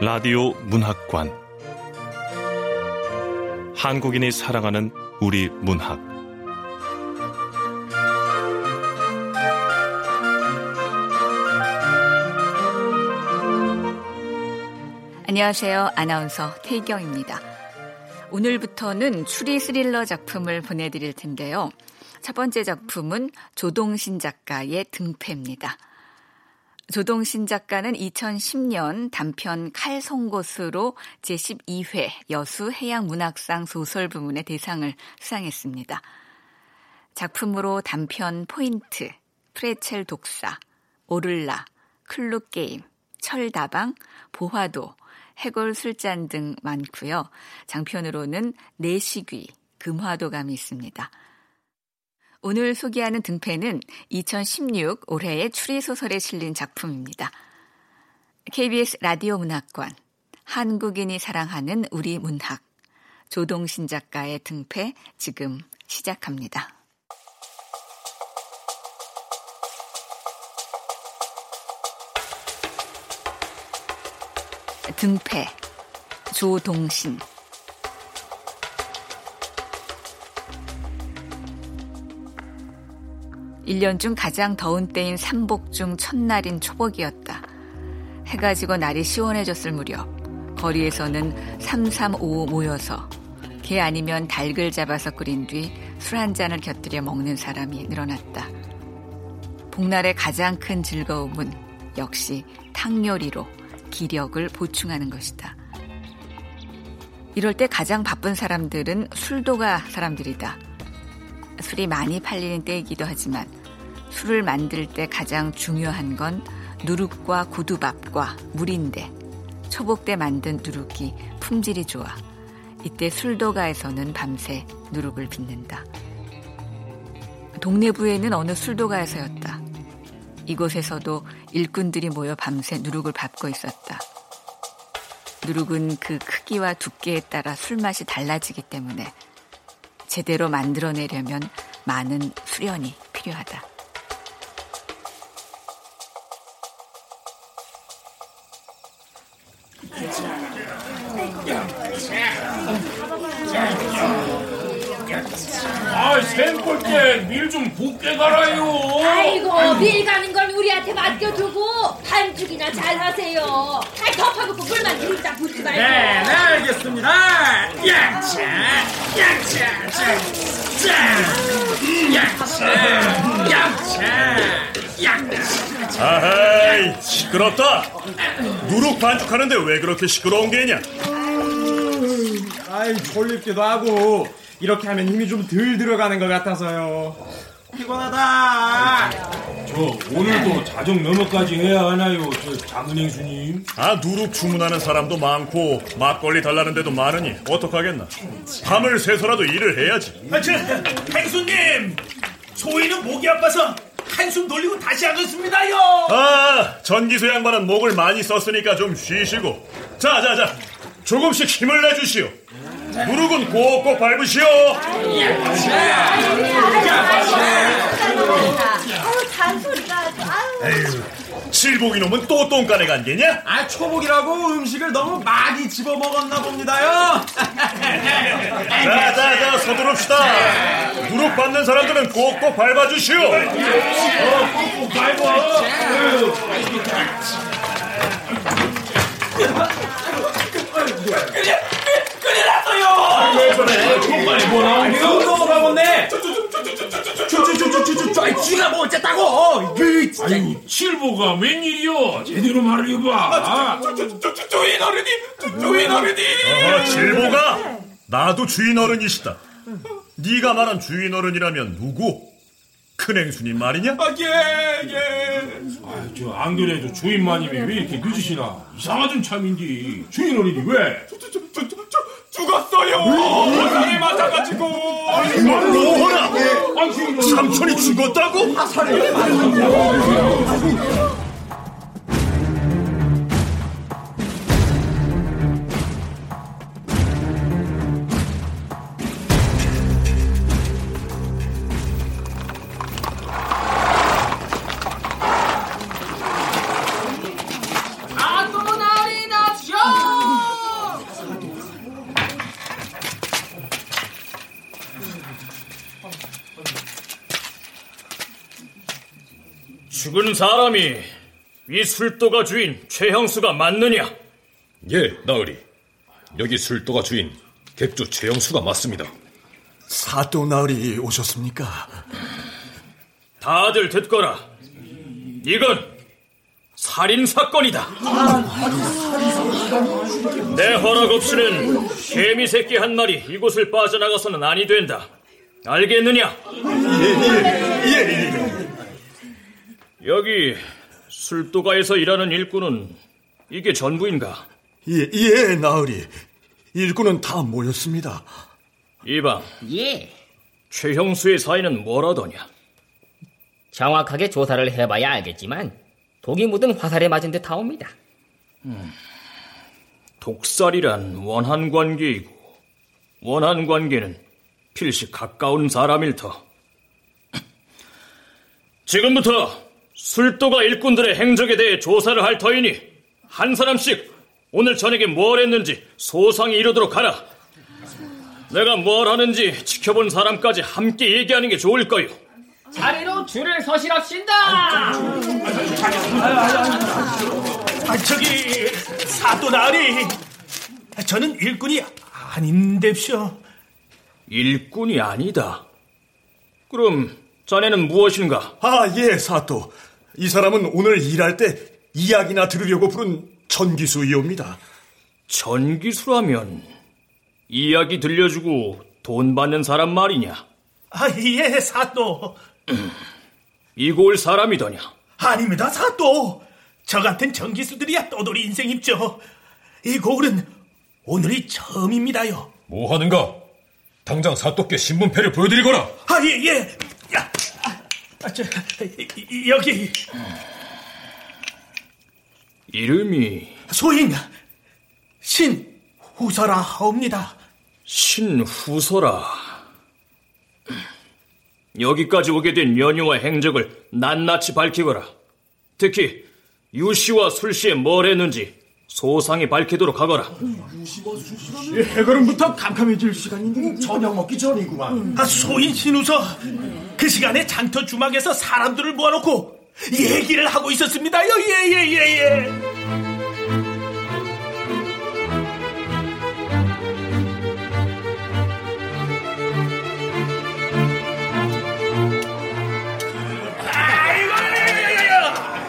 라디오 문학관, 한국인이 사랑하는 우리 문학. 안녕하세요. 아나운서 태경입니다. 오늘부터는 추리 스릴러 작품을 보내드릴 텐데요. 첫 번째 작품은 조동신 작가의 등패입니다. 조동신 작가는 2010년 단편 칼송곳으로 제12회 여수 해양문학상 소설 부문의 대상을 수상했습니다. 작품으로 단편 포인트, 프레첼 독사, 오를라, 클루게임, 철다방, 보화도, 해골술잔 등 많고요. 장편으로는 내시귀, 금화도감이 있습니다. 오늘 소개하는 등패는 2016 올해의 추리소설에 실린 작품입니다. KBS 라디오 문학관, 한국인이 사랑하는 우리 문학, 조동신 작가의 등패 지금 시작합니다. 등패, 조동신. 일년 중 가장 더운 때인 삼복 중 첫날인 초복이었다. 해가 지고 날이 시원해졌을 무렵 거리에서는 삼삼오오 모여서 개 아니면 닭을 잡아서 끓인 뒤 술 한 잔을 곁들여 먹는 사람이 늘어났다. 복날의 가장 큰 즐거움은 역시 탕요리로 기력을 보충하는 것이다. 이럴 때 가장 바쁜 사람들은 술도가 사람들이다. 술이 많이 팔리는 때이기도 하지만 술을 만들 때 가장 중요한 건 누룩과 고두밥과 물인데, 초복 때 만든 누룩이 품질이 좋아 이때 술도가에서는 밤새 누룩을 빚는다. 동래부에는 어느 술도가에서였다. 이곳에서도 일꾼들이 모여 밤새 누룩을 밟고 있었다. 누룩은 그 크기와 두께에 따라 술맛이 달라지기 때문에 제대로 만들어내려면 많은 수련이 필요하다. 아, 샘볼 때 밀 좀 곱게 갈아요. 아이고, 밀 가는 건 우리한테 맡겨두고 반죽이나 잘 하세요. 아, 덮어놓고 물만 들다 붓지 말고. 네, 네, 알겠습니다. 야채, 야채, 야채, 야채, 야채. 아하이, 시끄럽다. 누룩 반죽하는데 왜 그렇게 시끄러운 게냐? 아이, 졸립기도 하고. 이렇게 하면 힘이 좀 덜 들어가는 것 같아서요. 피곤하다. 저 오늘도 자정 넘어까지 해야 하나요, 저 장은행수님? 아, 누룩 주문하는 사람도 많고 막걸리 달라는데도 많으니 어떡하겠나. 밤을 새서라도 일을 해야지. 아, 저 행수님, 소희는 목이 아파서 한숨 돌리고 다시 하겠습니다요. 아, 전기수 양반은 목을 많이 썼으니까 좀 쉬시고. 자자자, 조금씩 힘을 내주시오. 누룩은 꼭꼭 밟으시오. 아유, 칠복이 놈은 또 똥간에 간 게냐? 아, 초복이라고 음식을 너무 많이 집어 먹었나 봅니다요. 자자자, 서두릅시다. 누룩 받는 사람들은 꼭꼭 밟아주시오. 꼭꼭 밟아. 정말 뭐 나오니? 운동을 하겠네. 쥐가 뭐 어쨌다고? 아유, 칠보가 웬일이요? 제대로 말을 해봐. 주인 어른이, 주인 어른이. 칠보가, 나도 주인 어른이시다. 네가 말한 주인 어른이라면 누구? 큰행수님 말이냐? 아, 예, 예. 아, 저, 안 그래도 주인 마님이 왜 이렇게 늦으시나? 이상하던 참인디. 주인 어린이 왜? 죽었어요! 화살에 맞아가지고! 아니, 뭐라! 삼촌이 죽었다고? 화살에 맞아가지고! 죽은 사람이 이 술도가 주인 최형수가 맞느냐? 예, 나으리. 여기 술도가 주인 객주 최형수가 맞습니다. 사또 나으리 오셨습니까? 다들 듣거라. 이건 살인사건이다. 내 허락 없이는 개미새끼 한 마리 이곳을 빠져나가서는 아니 된다. 알겠느냐? 예. 여기 술도가에서 일하는 일꾼은 이게 전부인가? 예, 나으리. 일꾼은 다 모였습니다. 이방. 예. 최형수의 사인은 뭐라더냐? 정확하게 조사를 해봐야 알겠지만 독이 묻은 화살에 맞은 듯하옵니다. 독살이란 원한관계이고 원한관계는 필시 가까운 사람일 터. 지금부터 술도가 일꾼들의 행적에 대해 조사를 할 터이니 한 사람씩 오늘 저녁에 뭘 했는지 소상히 이루도록 하라. 내가 뭘 하는지 지켜본 사람까지 함께 얘기하는 게 좋을 거요. 자리로 줄을 서시랍신다. 저기 사또 나으리, 저는 일꾼이 아닌데쇼. 일꾼이 아니다. 그럼 자네는 무엇인가? 아, 예, 사또. 이 사람은 오늘 일할 때 이야기나 들으려고 부른 전기수이옵니다. 전기수라면 이야기 들려주고 돈 받는 사람 말이냐? 아, 예, 사또. 이골 사람이더냐? 아닙니다, 사또. 저 같은 전기수들이야 떠돌이 인생 입죠. 이 고을은 오늘이 처음입니다요. 뭐 하는가? 당장 사또께 신분패를 보여드리거라. 아, 예. 여기 이름이 소인 신후서라 하옵니다. 신후서라. 여기까지 오게 된 연유와 행적을 낱낱이 밝히거라. 특히 유씨와 술씨에 뭘 했는지 소상히 밝히도록 하거라. 해걸음부터 캄캄해질 시간인데 저녁 먹기 전이구만. 아, 소인 신우서 그 시간에 장터 주막에서 사람들을 모아놓고 얘기를 하고 있었습니다요. 예.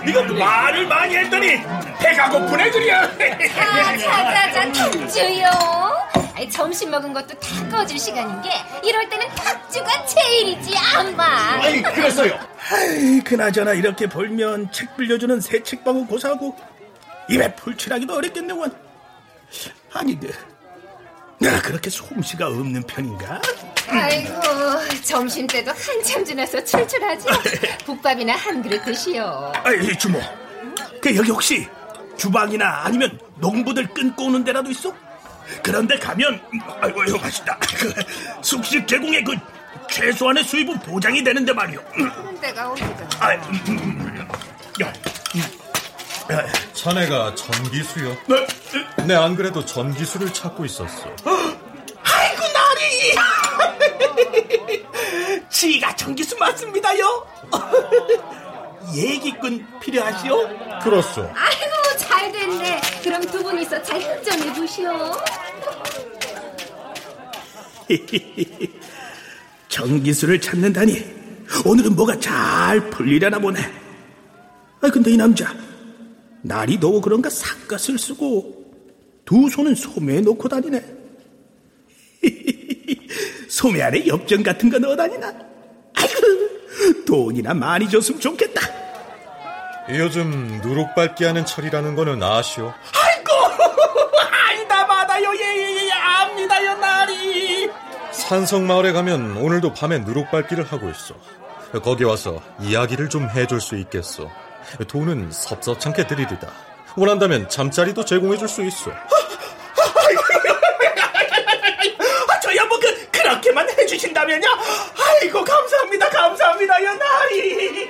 이것도 말을 많이 했더니 배가 고프네 그려. 자자자 탕주요. 점심 먹은 것도 다 꺼줄 시간인 게 이럴 때는 탁주가 제일이지 암만. 아이 그랬어요. 아이 그나저나 이렇게 벌면 책 빌려주는 새 책방은 고사하고 입에 풀칠하기도 어렵겠네 원. 아니 내가 그렇게 솜씨가 없는 편인가? 아이고 점심때도 한참 지나서 출출하지. 국밥이나 한 그릇 드시오. 아이 주모, 그 여기 혹시 주방이나 아니면 농부들 끊고 오는 데라도 있어? 그런데 가면 아이고 이거 맛있다. 그 숙식 제공에 그 최소한의 수입은 보장이 되는데 말이오. 그런 데가 어디가? 자네가 전기수요? 네, 안 그래도 전기수를 찾고 있었어. 아이고 나리. 지가 전기수 맞습니다요. 얘기꾼 필요하시오? 그렇소. 아이고 잘됐네. 그럼 두 분이서 잘 흥정해 보시오. 전기수를 찾는다니 오늘은 뭐가 잘 풀리려나 보네. 아 근데 이 남자 날이 더워 그런가 삿갓을 쓰고 두 손은 소매에 놓고 다니네. 소매 안에 엽전 같은 거 넣어 다니나? 아이고 돈이나 많이 줬으면 좋겠다. 요즘 누룩 밟기 하는 철이라는 거는 아시오? 아이고, 아이다 마다요, 예예예, 압니다요 나리. 산성마을에 가면 오늘도 밤에 누룩 밟기를 하고 있어. 거기 와서 이야기를 좀 해줄 수 있겠어. 돈은 섭섭찮게 드리리다. 원한다면 잠자리도 제공해줄 수 있어. 저야 뭐 그렇게만 해주신다면요? 아이고 감사합니다, 감사합니다, 연아리.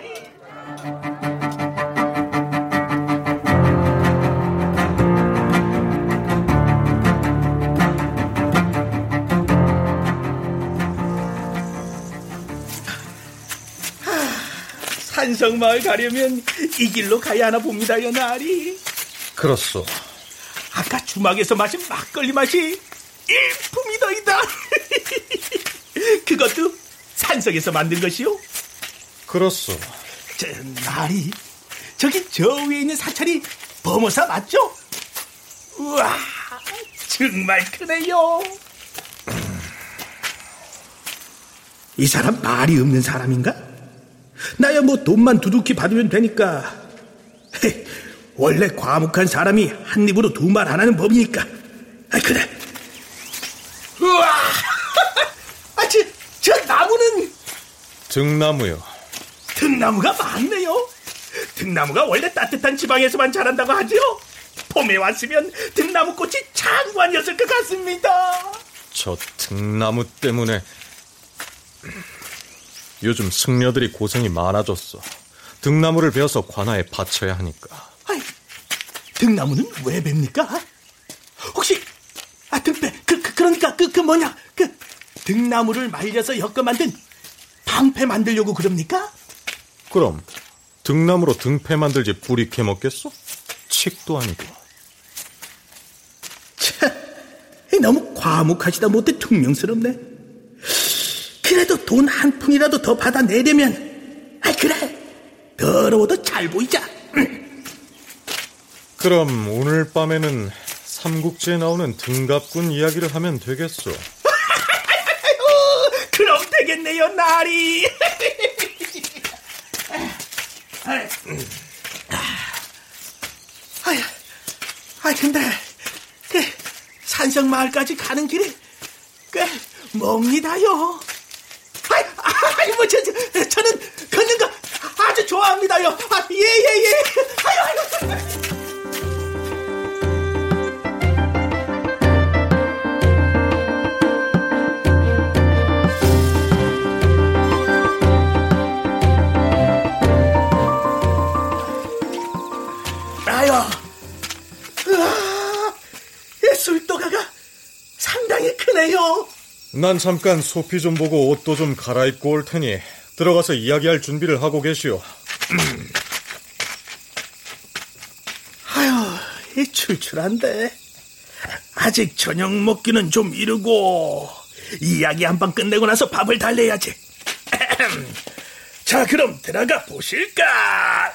산성마을 가려면 이 길로 가야 하나 봅니다, 연아리. 그렇소. 아까 주막에서 마신 막걸리 맛이 일품이더이다. 그것도 산성에서 만든 것이요? 그렇소. 저, 나리, 저기 저 위에 있는 사찰이 범어사 맞죠? 우와, 정말 크네요. 이 사람 말이 없는 사람인가? 나야 뭐 돈만 두둑히 받으면 되니까. 원래 과묵한 사람이 한 입으로 두 말 안 하는 법이니까. 아, 그래. 우와! 아, 저 나무는 등나무요. 등나무가 많네요. 등나무가 원래 따뜻한 지방에서만 자란다고 하지요. 봄에 왔으면 등나무 꽃이 장관이었을 것 같습니다. 저 등나무 때문에 요즘 승려들이 고생이 많아졌어. 등나무를 베어서 관아에 받쳐야 하니까. 아이, 등나무는 왜 뱁니까? 혹시 등패 그러니까 등나무를 말려서 엮어 만든 방패 만들려고 그럽니까? 그럼 등나무로 등패 만들지 불이 캐먹겠어? 칡도 아니고. 참, 너무 과묵하시다 못해 퉁명스럽네. 그래도 돈 한 푼이라도 더 받아내려면, 아 그래, 더러워도 잘 보이자. 그럼 오늘 밤에는 삼국지에 나오는 등갑군 이야기를 하면 되겠소. 그럼 되겠네요, 나리. 아, 근데 그 산성 마을까지 가는 길이 꽤 멉니다요. 아이, 뭐 저는 걷는 거 아주 좋아합니다요. 아, 예. 아유. 난 잠깐 소피 좀 보고 옷도 좀 갈아입고 올 테니 들어가서 이야기할 준비를 하고 계시오. 아유, 이 출출한데. 아직 저녁 먹기는 좀 이르고 이야기 한방 끝내고 나서 밥을 달래야지. 자, 그럼 들어가 보실까?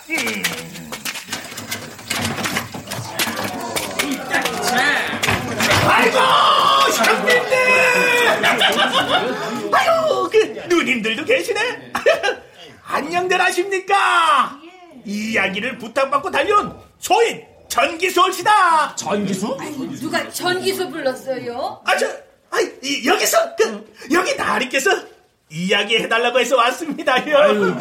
아이고! 아유, 그 누님들도 계시네. 안녕들 하십니까? 이야기를 부탁받고 달려온 소인 전기수 올시다. 전기수? 아니, 누가 전기수 불렀어요? 여기서 여기 나리께서 이야기해달라고 해서 왔습니다. 아유,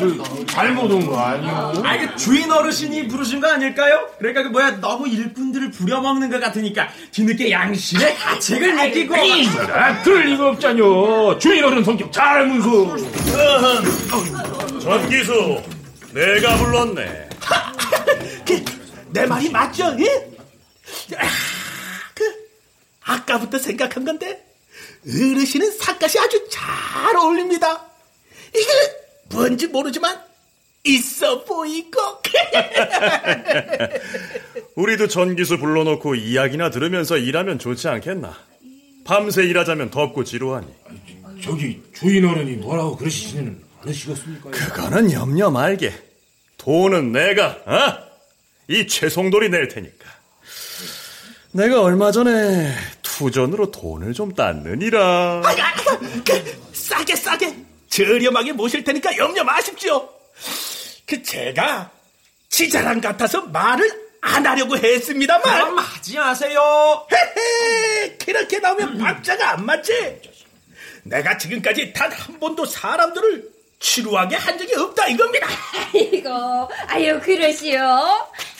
잘못 온 거 아니요? 아니, 주인 어르신이 부르신 거 아닐까요? 그러니까 너무 일꾼들을 부려먹는 것 같으니까 뒤늦게 양심의 가책을 느끼고. 아, 들을 리가 없잖요. 주인 어른 성격 잘 알면서. 전기수, 내가 불렀네. 내 말이 맞죠? 예? 아까부터 생각한 건데 어르신은 삿갓이 아주 잘 어울립니다. 이게 뭔지 모르지만 있어 보이고. 우리도 전기수 불러놓고 이야기나 들으면서 일하면 좋지 않겠나? 밤새 일하자면 덥고 지루하니. 저기 주인 어른이 뭐라고 그러시지는 않으시겠습니까? 그거는 염려 말게. 돈은 내가, 이 최성돌이 낼 테니까. 내가 얼마 전에 투전으로 돈을 좀 땄느니라. 싸게 저렴하게 모실 테니까 염려 마십시오. 그 제가 지자랑 같아서 말을 안 하려고 했습니다만. 그럼 하지 마세요. 헤헤, 그렇게 나오면 박자가 안 맞지. 내가 지금까지 단 한 번도 사람들을 치루하게 한 적이 없다 이겁니다. 아이고, 아유 그러시오.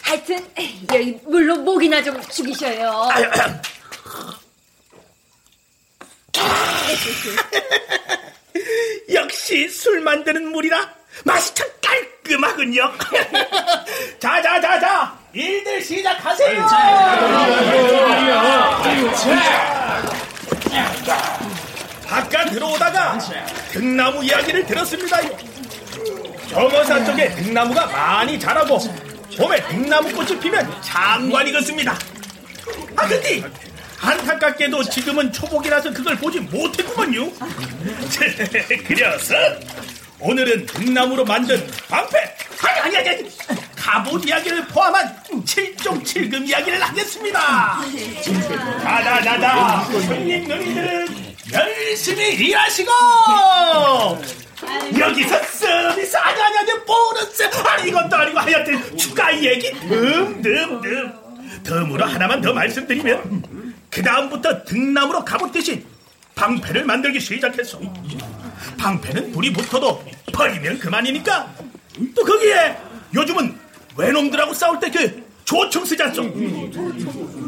하여튼 여기 물로 목이나 좀 죽이셔요. 아유, 역시 술 만드는 물이라 맛이 참 깔끔하군요. 자자자자, 일들 시작하세요. 바깥 들어오다가 등나무 이야기를 들었습니다요. 범어사 쪽에 등나무가 많이 자라고 봄에 등나무꽃이 피면 장관이겠습니다. 아 근데 안타깝게도 지금은 초복이라서 그걸 보지 못했구먼요. 그래서 오늘은 등나무로 만든 방패, 아니 갑옷 이야기를 포함한 칠종칠금 이야기를 하겠습니다. 다다다다, 손님 누님들은 열심히 일하시고 여기서 서비스, 아니 보너스, 아니 이것도 아니고 하여튼 추가 얘기 덤으로 하나만 더 말씀드리면, 그 다음부터 등나무로 갑옷 대신 방패를 만들기 시작했어. 방패는 불이 붙어도 버리면 그만이니까. 또 거기에 요즘은 외놈들하고 싸울 때 그 조총 쓰잖소.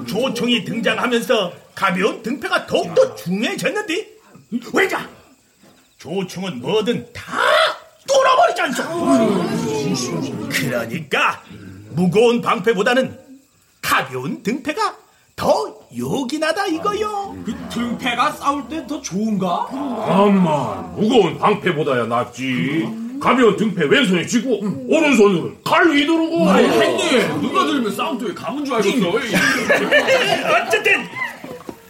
조총이 등장하면서 가벼운 등패가 더욱더 중요해졌는데, 왜냐? 조총은 뭐든 다 뚫어버리잖소. 그러니까 무거운 방패보다는 가벼운 등패가 더 요긴하다 이거요. 그 등패가 싸울 때 더 좋은가? 아마 무거운 방패보다야 낫지. 가벼운 등패 왼손에 쥐고 오른손으로 칼 휘두르고. 아니 형님, 누가 들으면 싸움터에 가본 줄 알겠어. 어쨌든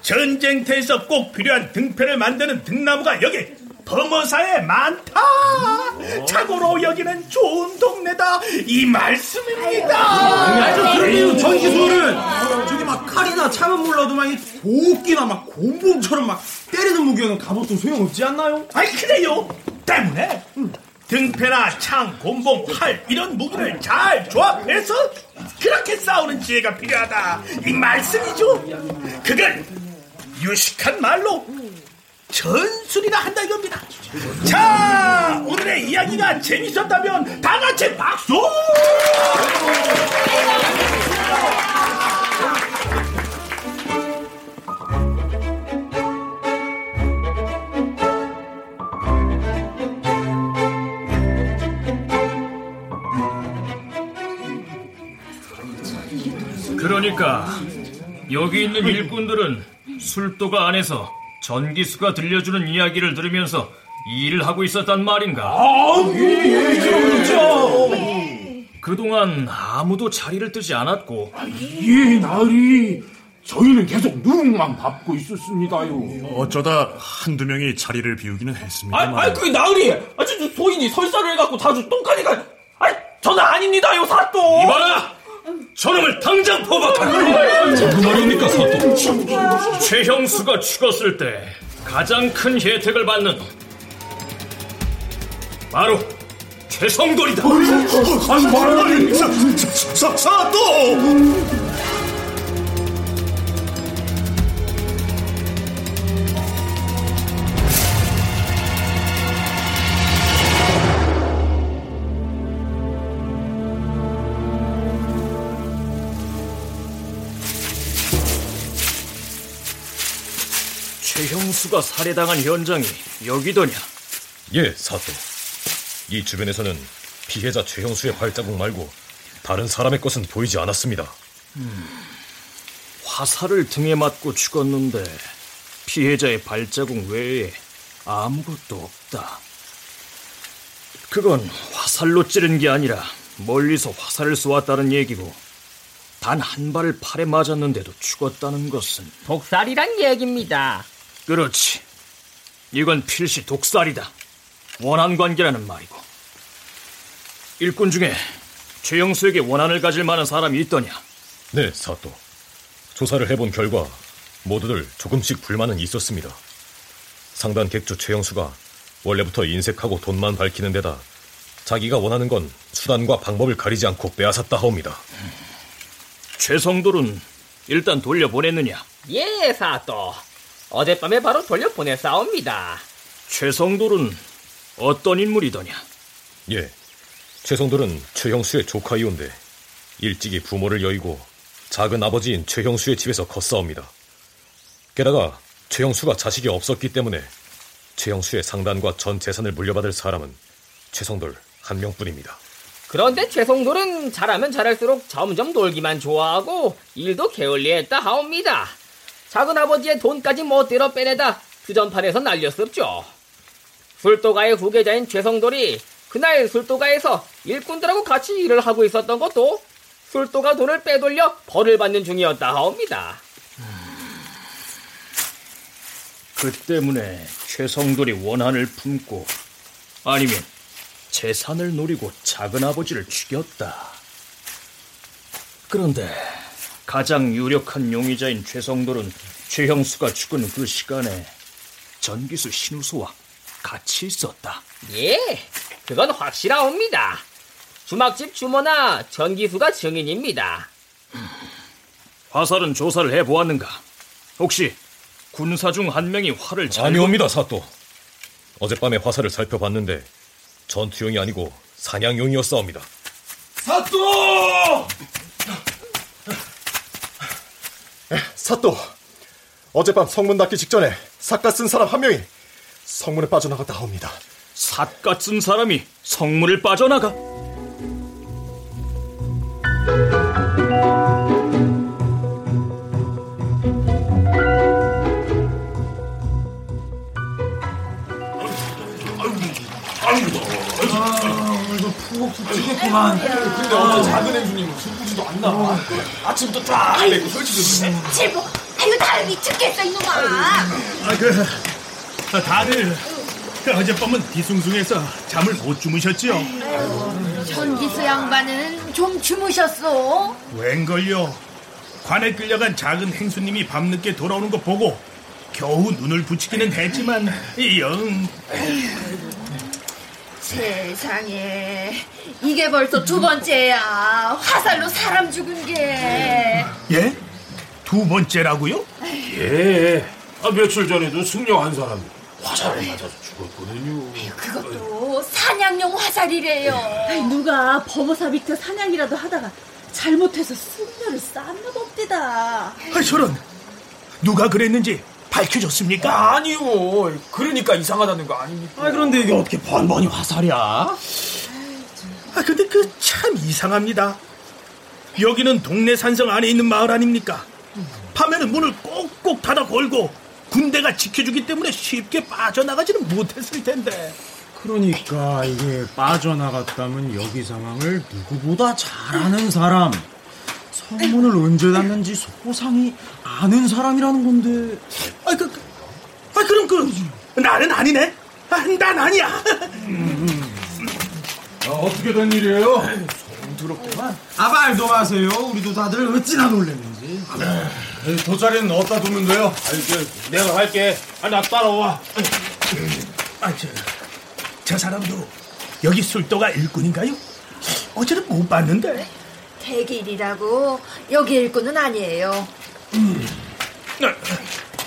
전쟁터에서 꼭 필요한 등패를 만드는 등나무가 여기 범어사에 많다. 참고로 여기는 좋은 동네다 이 말씀입니다. 그런데요, 저희 기술은 저기 막 칼이나 창은 몰라도 막 도끼나 막 곰봉처럼 막 때리는 무기는 갑옷도 소용없지 않나요? 아니 그래요. 때문에 등패나 창, 곰봉, 활 이런 무기를 잘 조합해서 그렇게 싸우는 지혜가 필요하다 이 말씀이죠. 그걸 유식한 말로 전술이나 한다 이겁니다. 자, 오늘의 이야기가 재밌었다면 다 같이 박수! 그러니까 여기 있는 일꾼들은 술도가 안에서 전기수가 들려주는 이야기를 들으면서 일을 하고 있었단 말인가? 예, 그렇죠. 그동안 아무도 자리를 뜨지 않았고, 나으리 저희는 계속 누룩만 밟고 있었습니다요. 어쩌다 한두 명이 자리를 비우기는 했습니다만. 그 나으리, 아주 소인이 설사를 해갖고 다주 똥까니까, 저는 아닙니다요 사또. 이봐라, 저놈을 당장 포박하라. 무슨 말입니까 사또? 최형수가 죽었을 때 가장 큰 혜택을 받는 바로 최성돌이다. 사또! 수가 살해당한 현장이 여기더냐? 예, 사또. 이 주변에서는 피해자 최형수의 발자국 말고 다른 사람의 것은 보이지 않았습니다. 화살을 등에 맞고 죽었는데 피해자의 발자국 외에 아무것도 없다. 그건 화살로 찌른 게 아니라 멀리서 화살을 쏘았다는 얘기고, 단 한 발을 팔에 맞았는데도 죽었다는 것은 독살이란 얘기입니다. 그렇지. 이건 필시 독살이다. 원한 관계라는 말이고. 일꾼 중에 최영수에게 원한을 가질 만한 사람이 있더냐? 네, 사또. 조사를 해본 결과 모두들 조금씩 불만은 있었습니다. 상단 객주 최영수가 원래부터 인색하고 돈만 밝히는 데다 자기가 원하는 건 수단과 방법을 가리지 않고 빼앗았다 하옵니다. 최성돌은 일단 돌려보냈느냐? 예, 사또. 어젯밤에 바로 돌려보냈사옵니다. 최성돌은 어떤 인물이더냐? 예, 최성돌은 최형수의 조카이온데 일찍이 부모를 여의고 작은 아버지인 최형수의 집에서 컸사옵니다. 게다가 최형수가 자식이 없었기 때문에 최형수의 상단과 전 재산을 물려받을 사람은 최성돌 한 명뿐입니다. 그런데 최성돌은 잘하면 잘할수록 점점 놀기만 좋아하고 일도 게을리했다 하옵니다. 작은아버지의 돈까지 멋대로 빼내다 주전판에서 날렸었죠. 술도가의 후계자인 최성돌이 그날 술도가에서 일꾼들하고 같이 일을 하고 있었던 것도 술도가 돈을 빼돌려 벌을 받는 중이었다 하옵니다. 그 때문에 최성돌이 원한을 품고 아니면 재산을 노리고 작은아버지를 죽였다. 그런데 가장 유력한 용의자인 최성돌은 최형수가 죽은 그 시간에 전기수 신우서와 같이 있었다. 예, 그건 확실하옵니다. 주막집 주모나 전기수가 증인입니다. 화살은 조사를 해보았는가? 혹시 군사 중 한 명이 화를 잘... 아니옵니다, 사또. 어젯밤에 화살을 살펴봤는데 전투용이 아니고 사냥용이었사옵니다. 사또! 사또! 어젯밤 성문 닫기 직전에 삿갓 쓴 사람 한 명이 성문을 빠져나갔다 하옵니다. 삿갓 쓴 사람이 성문을 빠져나가? 푹푹 찌겠구만. 근데 어떤 작은 행주님은 숨부지도 안 나와. 아침부터 쫙 내고 솔직히 제보. 아이고 다들 미쳤겠어 이놈아. 다들 어젯밤은 뒤숭숭해서 잠을 못 주무셨지요? 전기수 양반은 좀 주무셨어? 웬걸요. 관에 끌려간 작은 행수님이 밤늦게 돌아오는 거 보고 겨우 눈을 붙이기는 했지만 영... 세상에, 이게 벌써 두 번째야. 화살로 사람 죽은 게. 예? 두 번째라고요? 예. 며칠 전에도 승려 한 사람이 화살을 맞아서 죽었거든요. 그것도 사냥용 화살이래요. 누가 범어사 밑에 사냥이라도 하다가 잘못해서 승려를 쌌나 봅디다. 저런, 누가 그랬는지 밝혀졌습니까? 아니요. 그러니까 이상하다는 거 아닙니까? 그런데 이게 어떻게 번번이 화살이야? 근데 그 참 이상합니다. 여기는 동네 산성 안에 있는 마을 아닙니까? 밤에는 문을 꼭꼭 닫아 걸고 군대가 지켜주기 때문에 쉽게 빠져나가지는 못했을 텐데. 그러니까 이게 빠져나갔다면 여기 상황을 누구보다 잘 아는 사람, 성문을 언제 닫는지 소상히 아는 사람이라는 건데. 그럼 나는 아니네. 난 아니야. 어떻게 된 일이에요? 소름스럽구만. 말도 마세요. 우리도 다들 어찌나 놀랬는지. 돗자리는 어디다 두면 돼요? 내가 할게. 나 따라와. 저 사람도 여기 술도가 일꾼인가요? 어제는 못 봤는데. 대길이라고 여기 일꾼은 아니에요.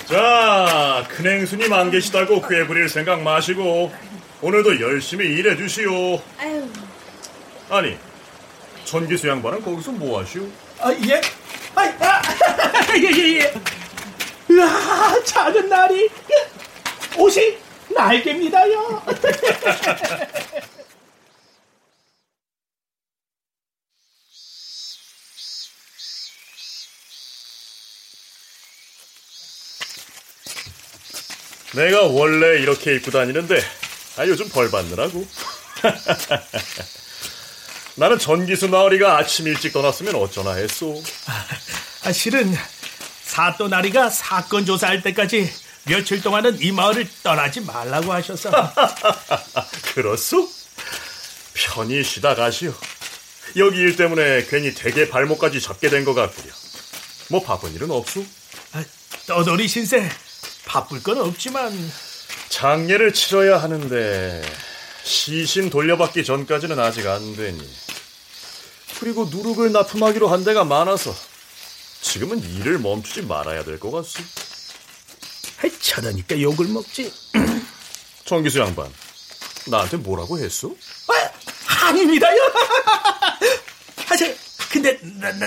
자, 큰 행수님 안 계시다고 꾀부릴 생각 마시고 오늘도 열심히 일해 주시오. 아니, 전기수 양반은 거기서 뭐 하시오? 예? 예. 으아, 작은 날이 옷이 날개입니다요. 내가 원래 이렇게 입고 다니는데 요즘 벌 받느라고. 나는 전기수 나으리가 아침 일찍 떠났으면 어쩌나 했소. 실은 사또 나리가 사건 조사할 때까지 며칠 동안은 이 마을을 떠나지 말라고 하셔서. 그렇소? 편히 쉬다 가시오. 여기 일 때문에 괜히 되게 발목까지 잡게 된 것 같구려. 뭐 바쁜 일은 없소? 떠돌이 신세 바쁠 건 없지만 장례를 치러야 하는데 시신 돌려받기 전까지는 아직 안 되니, 그리고 누룩을 납품하기로 한 데가 많아서 지금은 일을 멈추지 말아야 될 것 같소. 차다니까 욕을 먹지. 정기수 양반, 나한테 뭐라고 했소? 아, 아닙니다요. 하세. 근데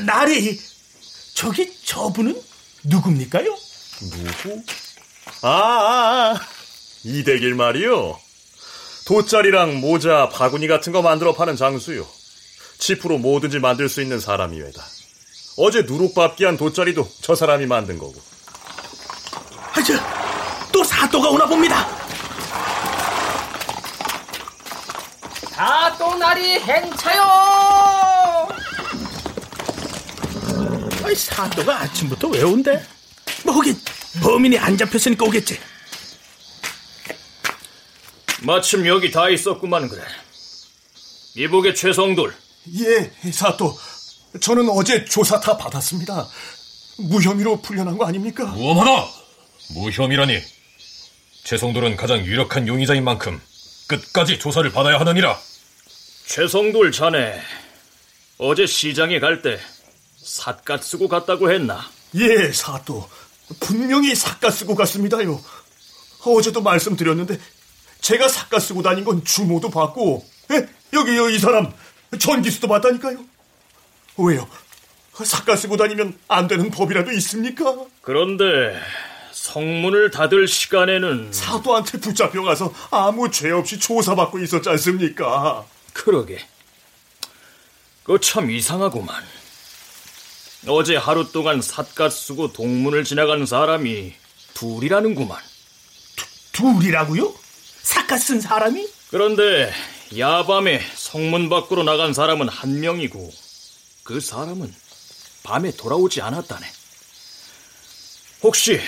나래 저기 저분은 누굽니까요? 누구? 이대길 말이요. 돗자리랑 모자, 바구니 같은 거 만들어 파는 장수요. 치프로 뭐든지 만들 수 있는 사람이외다. 어제 누룩밥기한 돗자리도 저 사람이 만든 거고. 또 사또가 오나 봅니다. 사또 날이 행차요. 아이, 사또가 아침부터 왜 온대? 뭐 거기 범인이 안 잡혔으니까 오겠지. 마침 여기 다 있었구만. 그래, 이복의 최성돌. 예, 사또. 저는 어제 조사 다 받았습니다. 무혐의로 풀려난 거 아닙니까? 무엄하다. 무혐의라니. 최성돌은 가장 유력한 용의자인 만큼 끝까지 조사를 받아야 하느니라. 최성돌 자네, 어제 시장에 갈 때 삿갓 쓰고 갔다고 했나? 예, 사또. 분명히 삿갓 쓰고 갔습니다요. 어제도 말씀드렸는데 제가 삿갓 쓰고 다닌 건 주모도 봤고, 여기요, 이 사람 전기수도 봤다니까요. 왜요? 삿갓 쓰고 다니면 안 되는 법이라도 있습니까? 그런데 성문을 닫을 시간에는 사도한테 붙잡혀가서 아무 죄 없이 조사받고 있었지 않습니까? 그러게, 그거 참 이상하구만. 어제 하루 동안 삿갓 쓰고 동문을 지나간 사람이 둘이라는구만. 둘이라고요? 삿갓 쓴 사람이? 그런데 야밤에 성문 밖으로 나간 사람은 한 명이고, 그 사람은 밤에 돌아오지 않았다네. 혹시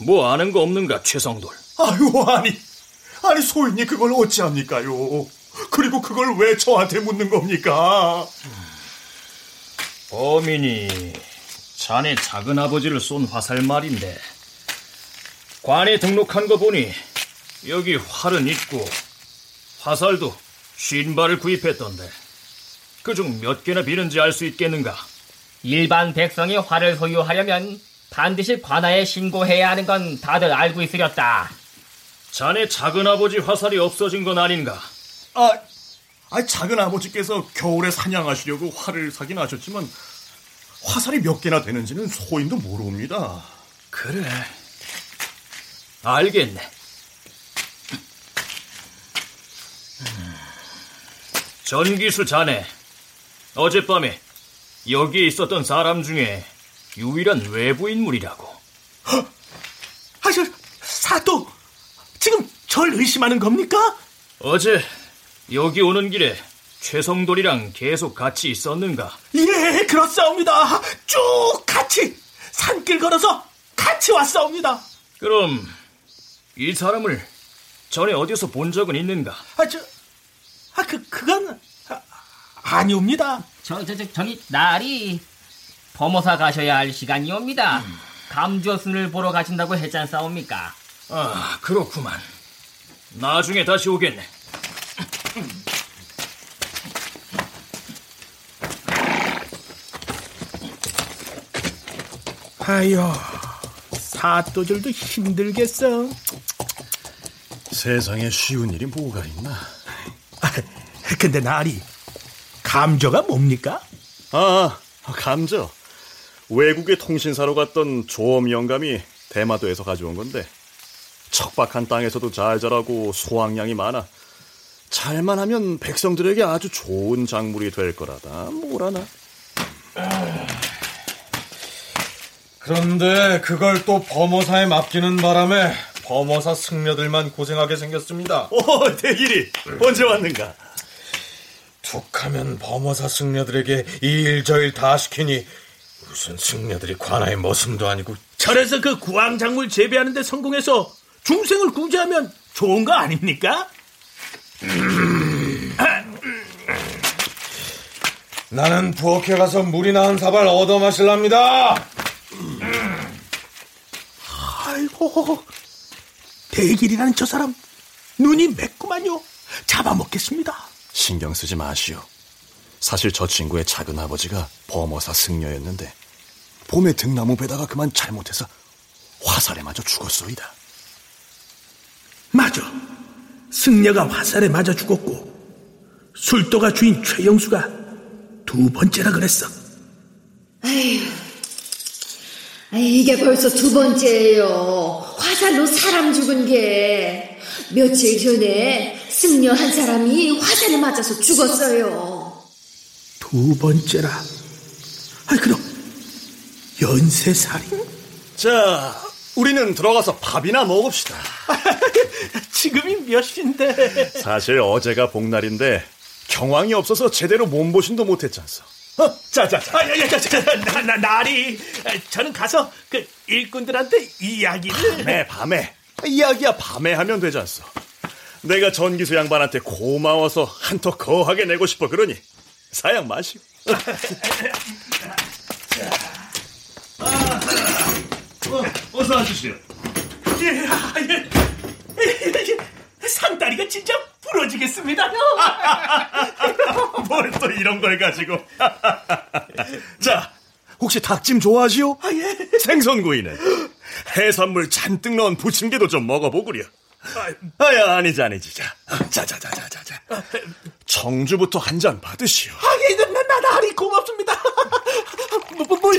뭐 아는 거 없는가, 최성돌? 아유, 아니 소인이 그걸 어찌합니까요? 그리고 그걸 왜 저한테 묻는 겁니까? 범인이 자네 작은아버지를 쏜 화살 말인데, 관에 등록한 거 보니 여기 활은 있고 화살도 50발을 구입했던데, 그중 몇 개나 비는지 알 수 있겠는가? 일반 백성이 활을 소유하려면 반드시 관아에 신고해야 하는 건 다들 알고 있으렸다. 자네 작은아버지 화살이 없어진 건 아닌가? 작은아버지께서 겨울에 사냥하시려고 활을 사긴 하셨지만 화살이 몇 개나 되는지는 소인도 모릅니다. 그래, 알겠네. 전기수 자네, 어젯밤에 여기에 있었던 사람 중에 유일한 외부인물이라고. 사또, 지금 절 의심하는 겁니까? 어제 여기 오는 길에 최성돌이랑 계속 같이 있었는가? 예, 그렇사옵니다. 쭉 같이 산길 걸어서 같이 왔사옵니다. 그럼 이 사람을 전에 어디서 본 적은 있는가? 아니옵니다. 저기 날이 범어사 가셔야 할 시간이옵니다. 감저순을 보러 가신다고 했지 않사옵니까? 아, 그렇구만. 나중에 다시 오겠네. 아유, 사또절도 힘들겠어. 세상에 쉬운 일이 뭐가 있나. 근데 나리, 감저가 뭡니까? 감저. 외국에 통신사로 갔던 조엄 영감이 대마도에서 가져온 건데, 척박한 땅에서도 잘 자라고 수확량이 많아 잘만 하면 백성들에게 아주 좋은 작물이 될 거라다 뭐라나. 그런데 그걸 또 범어사에 맡기는 바람에 범어사 승려들만 고생하게 생겼습니다. 오, 대길이 언제 왔는가? 툭하면 범어사 승려들에게 이 일 저 일 다 시키니 무슨 승려들이 관아의 머슴도 아니고. 절에서 그 구황작물 재배하는 데 성공해서 중생을 구제하면 좋은 거 아닙니까? 나는 부엌에 가서 물이나 한 사발 얻어 마실랍니다. 아이고, 대길이라는 저 사람 눈이 맵구만요. 잡아먹겠습니다. 신경 쓰지 마시오. 사실 저 친구의 작은 아버지가 범어사 승려였는데 봄에 등나무 베다가 그만 잘못해서 화살에 맞아 죽었소이다. 맞아. 승려가 화살에 맞아 죽었고 술도가 주인 최영수가 두 번째라 그랬어. 에휴, 이게 벌써 두 번째예요. 화살로 사람 죽은 게. 며칠 전에 승려 한 사람이 화살에 맞아서 죽었어요. 두 번째라. 아이, 그럼 연쇄살인? 자, 우리는 들어가서 밥이나 먹읍시다. 지금이 몇 시인데. 사실 어제가 복날인데 경황이 없어서 제대로 몸보신도 못했잖소. 자자자. 나리, 저는 가서 그 일꾼들한테 이야기를. 밤에 이야기야 밤에 하면 되잖소. 내가 전기수 양반한테 고마워서 한턱 거하게 내고 싶어. 그러니 사양 마시고. 어서 와주시오. 상다리가 진짜 부러지겠습니다. 뭘 또 이런 걸 가지고. 자, 혹시 닭찜 좋아하시오? 예. 생선구이는? 해산물 잔뜩 넣은 부침개도 좀 먹어보구려. 아야, 아니지. 자. 청주부터 한 잔 받으시오. 나리 고맙습니다. 뭐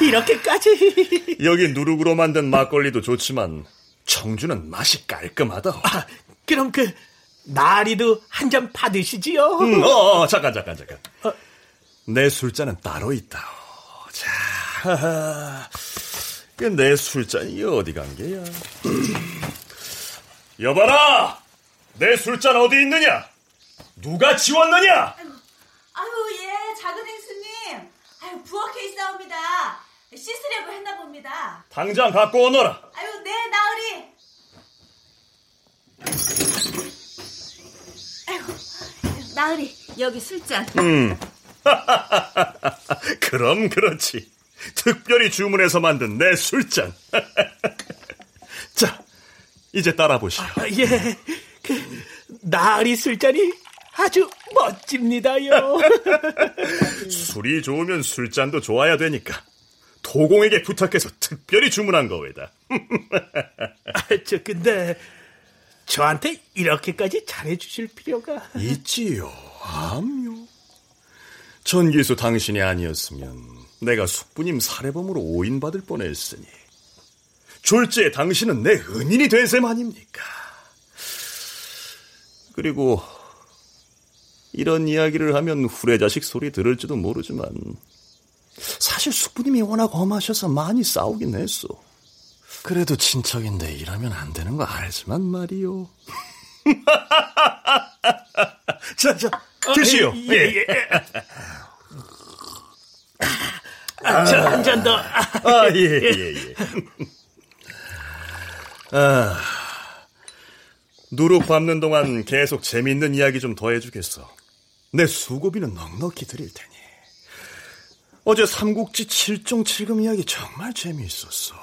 이렇게까지. 여기 누룩으로 만든 막걸리도 좋지만 청주는 맛이 깔끔하다. 그럼 그 나리도 한 잔 받으시지요? 잠깐. 내 술잔은 따로 있다. 자, 내 술잔이 어디 간 게야? 여봐라, 내 술잔 어디 있느냐? 누가 지웠느냐? 아유, 예, 작은 행수님. 아유, 부엌에 있사옵니다. 씻으려고 했나 봅니다. 당장 갖고 오너라. 아유, 네, 나으리. 아유, 나으리, 여기 술잔. 그럼 그렇지. 특별히 주문해서 만든 내 술잔. 자, 이제 따라 보시오. 예, 나으리 술잔이 아주 멋집니다요. 술이 좋으면 술잔도 좋아야 되니까 도공에게 부탁해서 특별히 주문한 거외다. 근데 저한테 이렇게까지 잘해주실 필요가. 있지요. 암요. 전기수 당신이 아니었으면 내가 숙부님 살해범으로 오인받을 뻔했으니 졸지에 당신은 내 은인이 된 셈 아닙니까? 그리고 이런 이야기를 하면 후레자식 소리 들을지도 모르지만 사실 숙부님이 워낙 엄하셔서 많이 싸우긴 했소. 그래도 친척인데 이러면 안 되는 거 알지만 말이요. 자, 드시오. 한 잔 더. 누룩 밟는 동안 계속 재미있는 이야기 좀 더 해주겠어. 내 수고비는 넉넉히 드릴 테니. 어제 삼국지 칠종칠금 이야기 정말 재미있었어.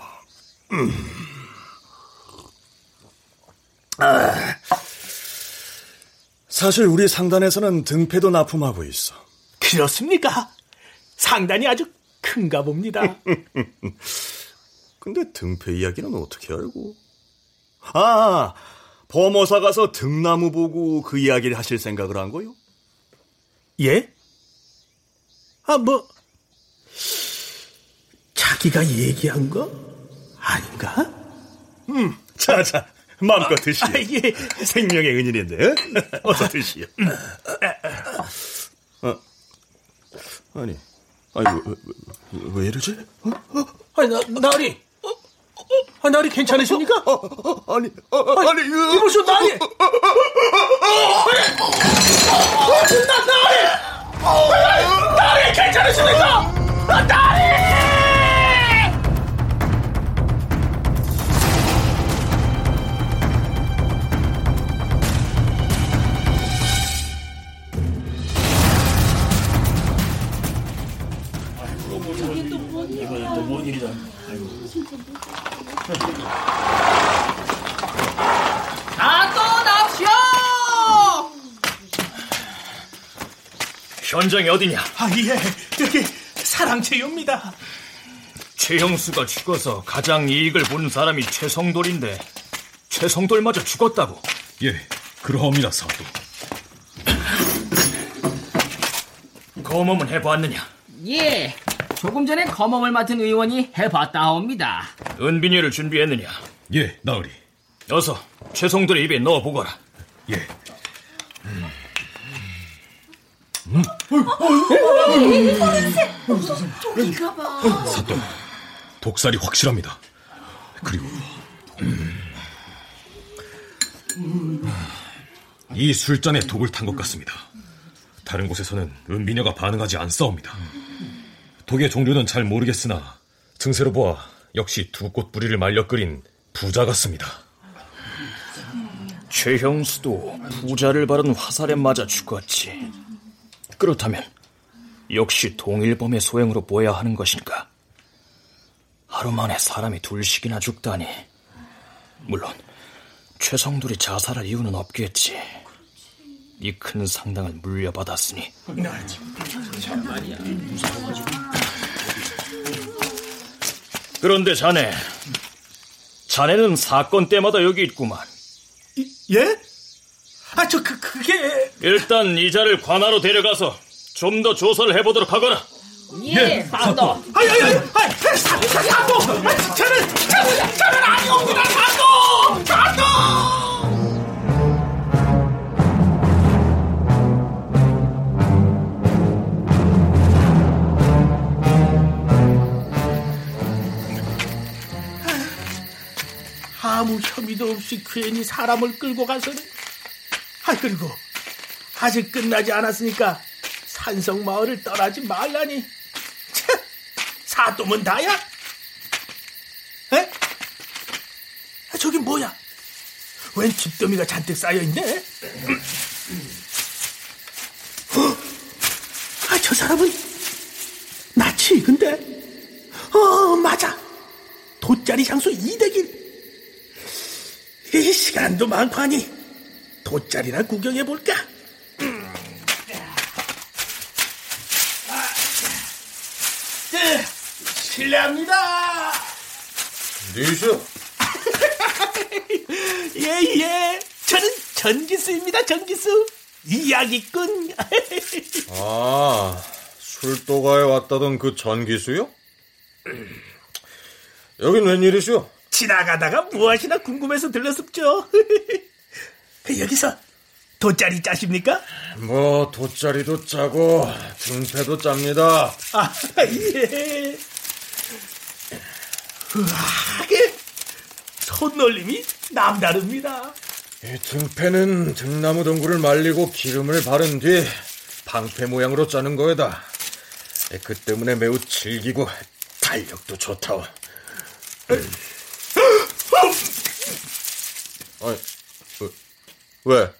사실 우리 상단에서는 등패도 납품하고 있어. 그렇습니까? 상단이 아주 큰가 봅니다. 근데 등패 이야기는 어떻게 알고? 범어사 가서 등나무 보고 그 이야기를 하실 생각을 한 거요? 예? 자기가 얘기한 거 아닌가? 자, 마음껏 드시오. 예. 생명의 은인인데. 어서 드시오. 왜 이러지? 나리! 나리 괜찮으십니까? 이보시오, 나리! 나리 괜찮으십니까? 나리! 아또 나오시오. 전장이 어디냐? 아, 예, 저기 사랑채유입니다. 최형수가 죽어서 가장 이익을 본 사람이 최성돌인데 최성돌마저 죽었다고? 예, 그러합니다, 사도. 검험은 해보았느냐? 예, 조금 전에 검험을 맡은 의원이 해봤다옵니다. 은빈이를 준비했느냐? 예, 나으리. 어서 최성돌의 입에 넣어보거라. 예. 버릇새! 저기가 봐. 사돈, 독살이 확실합니다. 그리고 이 술잔에 독을 탄 것 같습니다. 다른 곳에서는 은미녀가 반응하지 않사옵니다. 독의 종류는 잘 모르겠으나 증세로 보아 역시 두 꽃 뿌리를 말려 끓인 부자 같습니다. 최형수도 부자를 바른 화살에 맞아 죽었지. 그렇다면 역시 동일범의 소행으로 보여야 하는 것인가? 하루 만에 사람이 둘씩이나 죽다니. 물론 최성돌이 자살할 이유는 없겠지. 이 큰 상당을 물려받았으니. 그런데 자네는 사건 때마다 여기 있구만. 예? 아, 그게... 일단 이자를 관하로 데려가서 좀 더 조사를 해보도록 하거라. 예, 사도. 사도! 저는 아니옵니다, 사도! 사도! 아무 혐의도 없이 괜히 사람을 끌고 가서는. 그리고 아직 끝나지 않았으니까 산성 마을을 떠나지 말라니. 참, 사또면 다야? 에? 저긴 뭐야? 웬 집더미가 잔뜩 쌓여있네? 저 사람은 나치, 근데? 맞아. 돗자리 향수 이대길. 이 시간도 많고 하니 돗자리나 구경해볼까? 실례합니다. 누구세요? 예, 저는 전기수입니다. 전기수 이야기꾼. 아, 술도가에 왔다던 그 전기수요? 여긴 웬일이시오? 지나가다가 무엇이나 궁금해서 들렀었죠. 여기서 돗자리 짜십니까? 뭐 돗자리도 짜고 등패도 짭니다. 아, 예. 으하게 손놀림이 남다릅니다. 이 등패는 등나무 덩굴을 말리고 기름을 바른 뒤 방패 모양으로 짜는 거에다 그 때문에 매우 질기고 탄력도 좋다오. 아니, 왜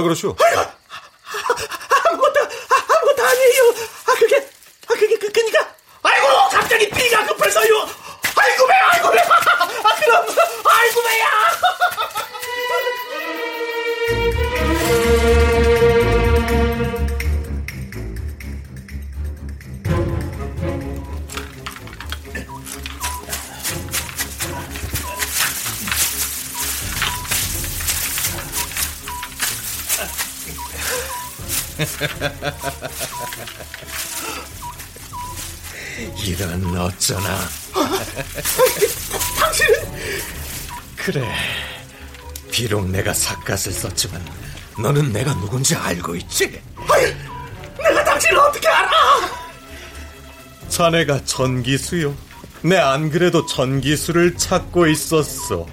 그러시오? 아무것도 아니에요. 그니까. 아이고, 갑자기 피가 급해서요. 아이고, 매야. 그럼, 아이고, 매야. 이런 어쩌나. 당신은. 그래, 비록 내가 삿갓을 썼지만 너는 내가 누군지 알고 있지? 아니, 내가 당신을 어떻게 알아? 자네가 전기수요? 내 안 그래도 전기수를 찾고 있었어.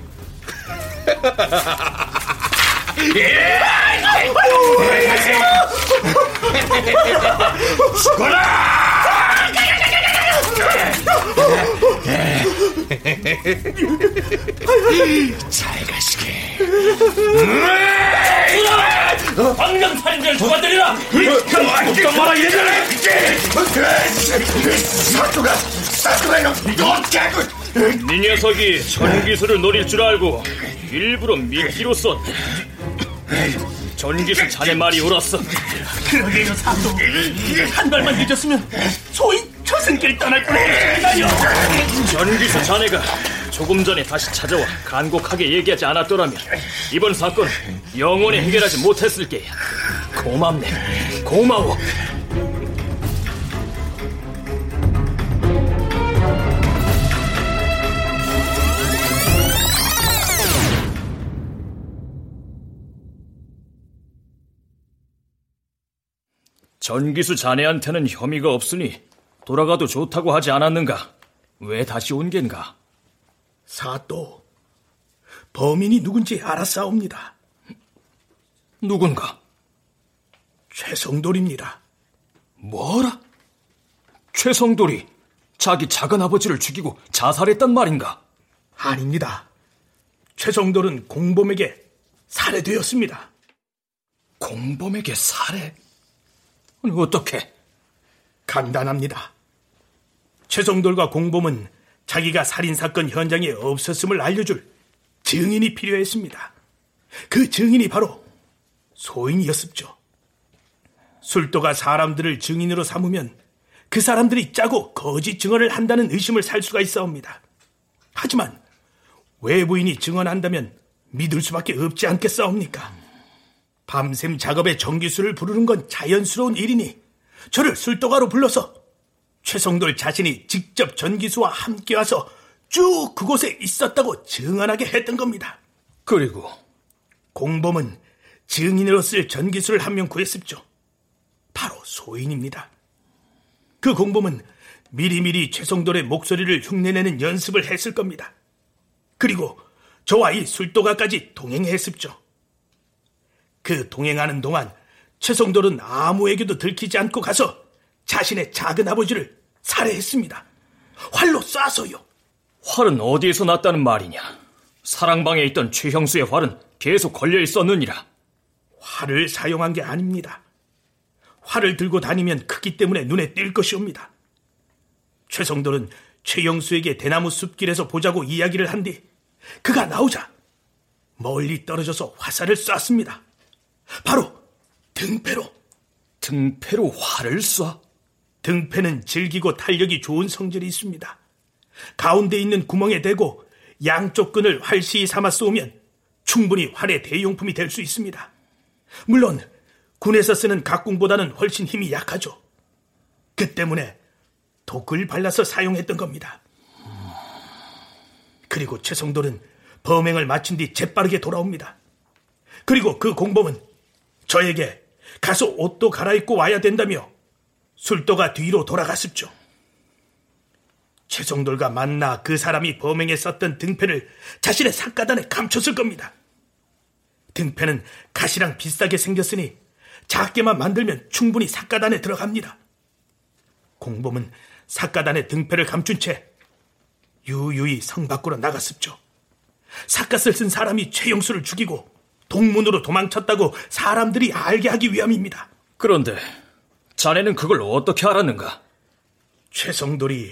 죽어라! 잘 가시게. 방랑탄인들 도와드리라. 걱정 마라, 얘들아. 사투가 이놈 개구. 네 녀석이 전기술을 노릴 줄 알고 일부러 미끼로 썼네. 전기수 자네 말이 옳았어. 그러게요 사도. 한 발만 늦었으면 소인 저승길 떠날 뻔했습니다요. 전기수 자네가 조금 전에 다시 찾아와 간곡하게 얘기하지 않았더라면 이번 사건 영원히 해결하지 못했을 게야. 고맙네. 고마워. 전기수 자네한테는 혐의가 없으니 돌아가도 좋다고 하지 않았는가? 왜 다시 온 겐가? 사또, 범인이 누군지 알았사옵니다. 누군가? 최성돌입니다. 뭐라? 최성돌이 자기 작은아버지를 죽이고 자살했단 말인가? 아닙니다. 최성돌은 공범에게 살해되었습니다. 공범에게 살해? 아니, 어떻게? 간단합니다. 최성돌과 공범은 자기가 살인사건 현장에 없었음을 알려줄 증인이 필요했습니다. 그 증인이 바로 소인이었습죠. 술도가 사람들을 증인으로 삼으면 그 사람들이 짜고 거짓 증언을 한다는 의심을 살 수가 있사옵니다. 하지만 외부인이 증언한다면 믿을 수밖에 없지 않겠사옵니까? 밤샘 작업에 전기수를 부르는 건 자연스러운 일이니 저를 술도가로 불러서 최성돌 자신이 직접 전기수와 함께 와서 쭉 그곳에 있었다고 증언하게 했던 겁니다. 그리고 공범은 증인으로 쓸 전기수를 한 명 구했습죠. 바로 소인입니다. 그 공범은 미리미리 최성돌의 목소리를 흉내내는 연습을 했을 겁니다. 그리고 저와 이 술도가까지 동행했습죠. 그 동행하는 동안 최성돌은 아무에게도 들키지 않고 가서 자신의 작은아버지를 살해했습니다. 활로 쏴서요. 활은 어디에서 났다는 말이냐? 사랑방에 있던 최형수의 활은 계속 걸려있었느니라. 활을 사용한 게 아닙니다. 활을 들고 다니면 크기 때문에 눈에 띌 것이옵니다. 최성돌은 최형수에게 대나무 숲길에서 보자고 이야기를 한 뒤 그가 나오자 멀리 떨어져서 화살을 쐈습니다. 바로 등패로. 등패로 활을 쏴? 등패는 질기고 탄력이 좋은 성질이 있습니다. 가운데 있는 구멍에 대고 양쪽 끈을 활시에 삼아 쏘면 충분히 활의 대용품이 될 수 있습니다. 물론 군에서 쓰는 각궁보다는 훨씬 힘이 약하죠. 그 때문에 독을 발라서 사용했던 겁니다. 그리고 최성돌은 범행을 마친 뒤 재빠르게 돌아옵니다. 그리고 그 공범은 저에게 가서 옷도 갈아입고 와야 된다며 술도가 뒤로 돌아갔습죠. 최성돌과 만나 그 사람이 범행에 썼던 등패를 자신의 산가단에 감췄을 겁니다. 등패는 가시랑 비슷하게 생겼으니 작게만 만들면 충분히 산가단에 들어갑니다. 공범은 산가단에 등패를 감춘 채 유유히 성 밖으로 나갔습죠. 삿갓을 쓴 사람이 최영수를 죽이고 동문으로 도망쳤다고 사람들이 알게 하기 위함입니다. 그런데 자네는 그걸 어떻게 알았는가? 최성돌이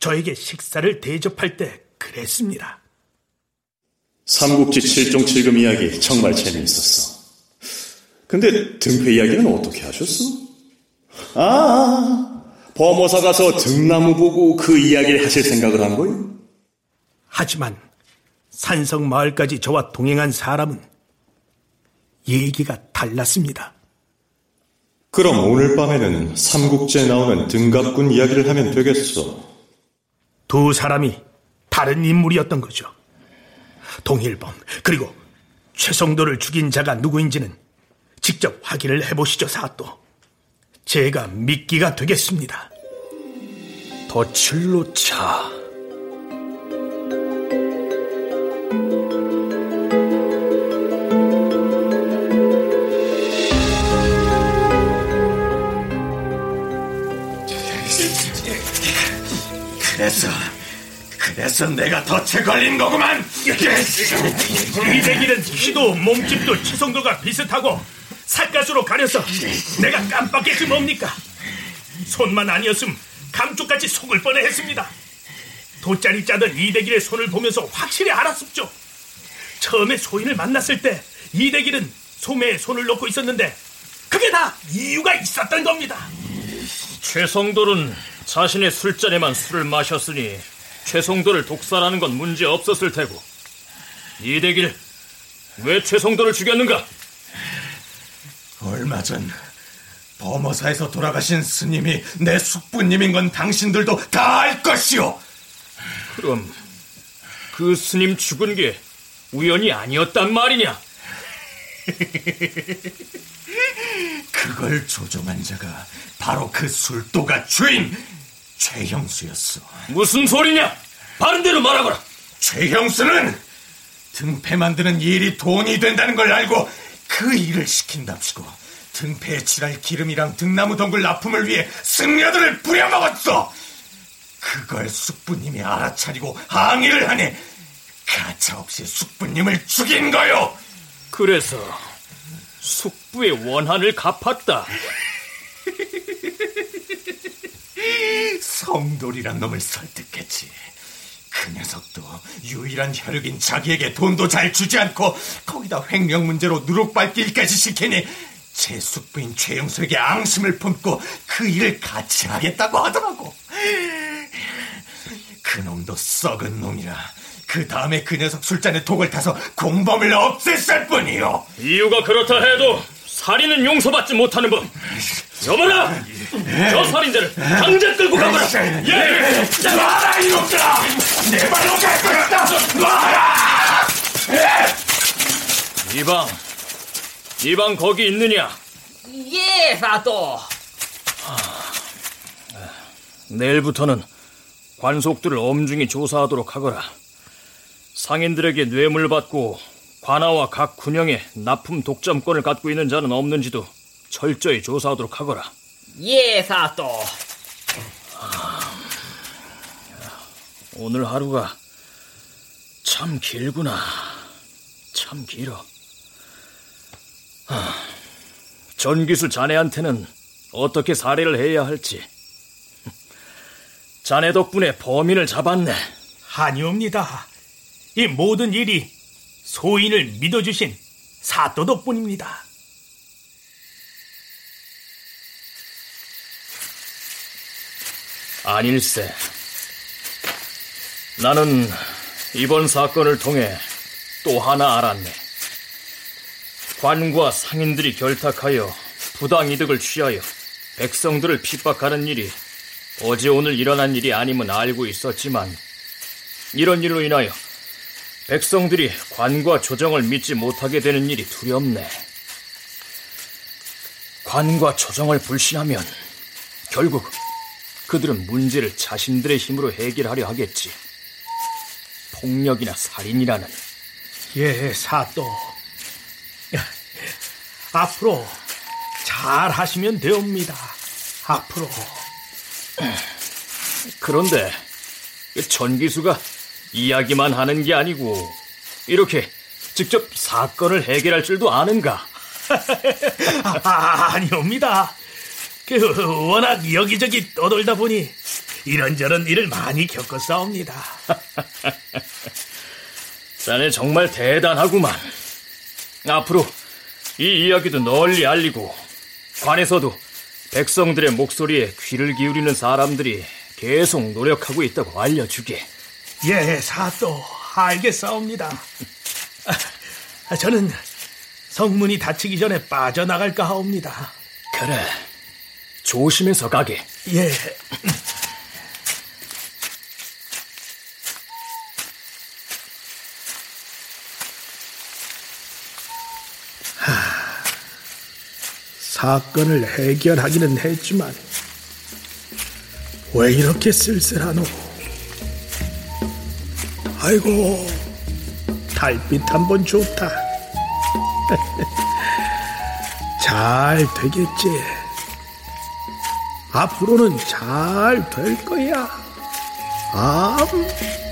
저에게 식사를 대접할 때 그랬습니다. 삼국지 칠종칠금 이야기 정말 재미있었어. 근데 등패 이야기는 어떻게 하셨어? 범어사 가서 등나무 보고 그 이야기를 하실 생각을 한 거예요? 하지만 산성 마을까지 저와 동행한 사람은 얘기가 달랐습니다. 그럼 오늘 밤에는 삼국지에 나오는 등갑군 이야기를 하면 되겠어. 두 사람이 다른 인물이었던 거죠. 동일범, 그리고 최성도를 죽인 자가 누구인지는 직접 확인을 해보시죠, 사또. 제가 미끼가 되겠습니다. 덫을 놓자. 그래서 내가 덫에 걸린 거구만. 이대길은 키도 몸집도 최성도가 비슷하고 삿갓으로 가려서 내가 깜빡했지 뭡니까. 손만 아니었음 감쪽같이 속을 뻔했습니다. 돗자리 짜던 이대길의 손을 보면서 확실히 알았습죠. 처음에 소인을 만났을 때 이대길은 소매에 손을 놓고 있었는데 그게 다 이유가 있었던 겁니다. 최성돌은 자신의 술잔에만 술을 마셨으니 최성돌을 독살하는 건 문제없었을 테고, 이대길, 왜 최성돌을 죽였는가? 얼마 전 범어사에서 돌아가신 스님이 내 숙부님인 건 당신들도 다 알 것이오. 그럼 그 스님 죽은 게 우연이 아니었단 말이냐? 그걸 조종한 자가 바로 그 술도가 주인 최형수였어. 무슨 소리냐? 바른대로 말하거라. 최형수는 등패 만드는 일이 돈이 된다는 걸 알고 그 일을 시킨답시고 등패에 칠할 기름이랑 등나무 덩굴 납품을 위해 승려들을 부려먹었어. 그걸 숙부님이 알아차리고 항의를 하니 가차없이 숙부님을 죽인 거요. 그래서 숙부의 원한을 갚았다. 성돌이란 놈을 설득했지. 그 녀석도 유일한 혈육인 자기에게 돈도 잘 주지 않고 거기다 횡령 문제로 누룩 밟기까지 시키니 제 숙부인 최영수에게 앙심을 품고 그 일을 같이 하겠다고 하더라고. 그놈도 썩은 놈이라 그 다음에 그 녀석 술잔에 독을 타서 공범을 없앴을 뿐이요. 이유가 그렇다 해도 살인은 용서받지 못하는 법. 여봐라, 저 살인자를 당장 끌고 가거라. 예, 놔라 이놈들아. 내 발로 갈 거였다. 놔라. 이방 거기 있느냐? 예, 사또. 내일부터는 관속들을 엄중히 조사하도록 하거라. 상인들에게 뇌물 받고 관아와 각 군영에 납품 독점권을 갖고 있는 자는 없는지도 철저히 조사하도록 하거라. 예, 사또. 오늘 하루가 참 길구나. 참 길어. 전기수 자네한테는 어떻게 살해를 해야 할지. 자네 덕분에 범인을 잡았네. 아니옵니다. 이 모든 일이 소인을 믿어주신 사또 덕분입니다. 아닐세. 나는 이번 사건을 통해 또 하나 알았네. 관과 상인들이 결탁하여 부당이득을 취하여 백성들을 핍박하는 일이 어제 오늘 일어난 일이 아님은 알고 있었지만 이런 일로 인하여 백성들이 관과 조정을 믿지 못하게 되는 일이 두렵네. 관과 조정을 불신하면 결국 그들은 문제를 자신들의 힘으로 해결하려 하겠지. 폭력이나 살인이라는. 예, 사또. 앞으로 잘 하시면 되옵니다. 앞으로. 그런데 전기수가 이야기만 하는 게 아니고 이렇게 직접 사건을 해결할 줄도 아는가? 아니옵니다. 워낙 여기저기 떠돌다 보니 이런저런 일을 많이 겪었사옵니다. 자네 정말 대단하구만. 앞으로 이 이야기도 널리 알리고 관에서도 백성들의 목소리에 귀를 기울이는 사람들이 계속 노력하고 있다고 알려주게. 예, 사또. 알겠사옵니다. 저는 성문이 닫히기 전에 빠져나갈까 하옵니다. 그래, 조심해서 가게. 예. 사건을 해결하기는 했지만 왜 이렇게 쓸쓸하노? 아이고, 달빛 한번 좋다. 잘 되겠지. 앞으로는 잘 될 거야. 암.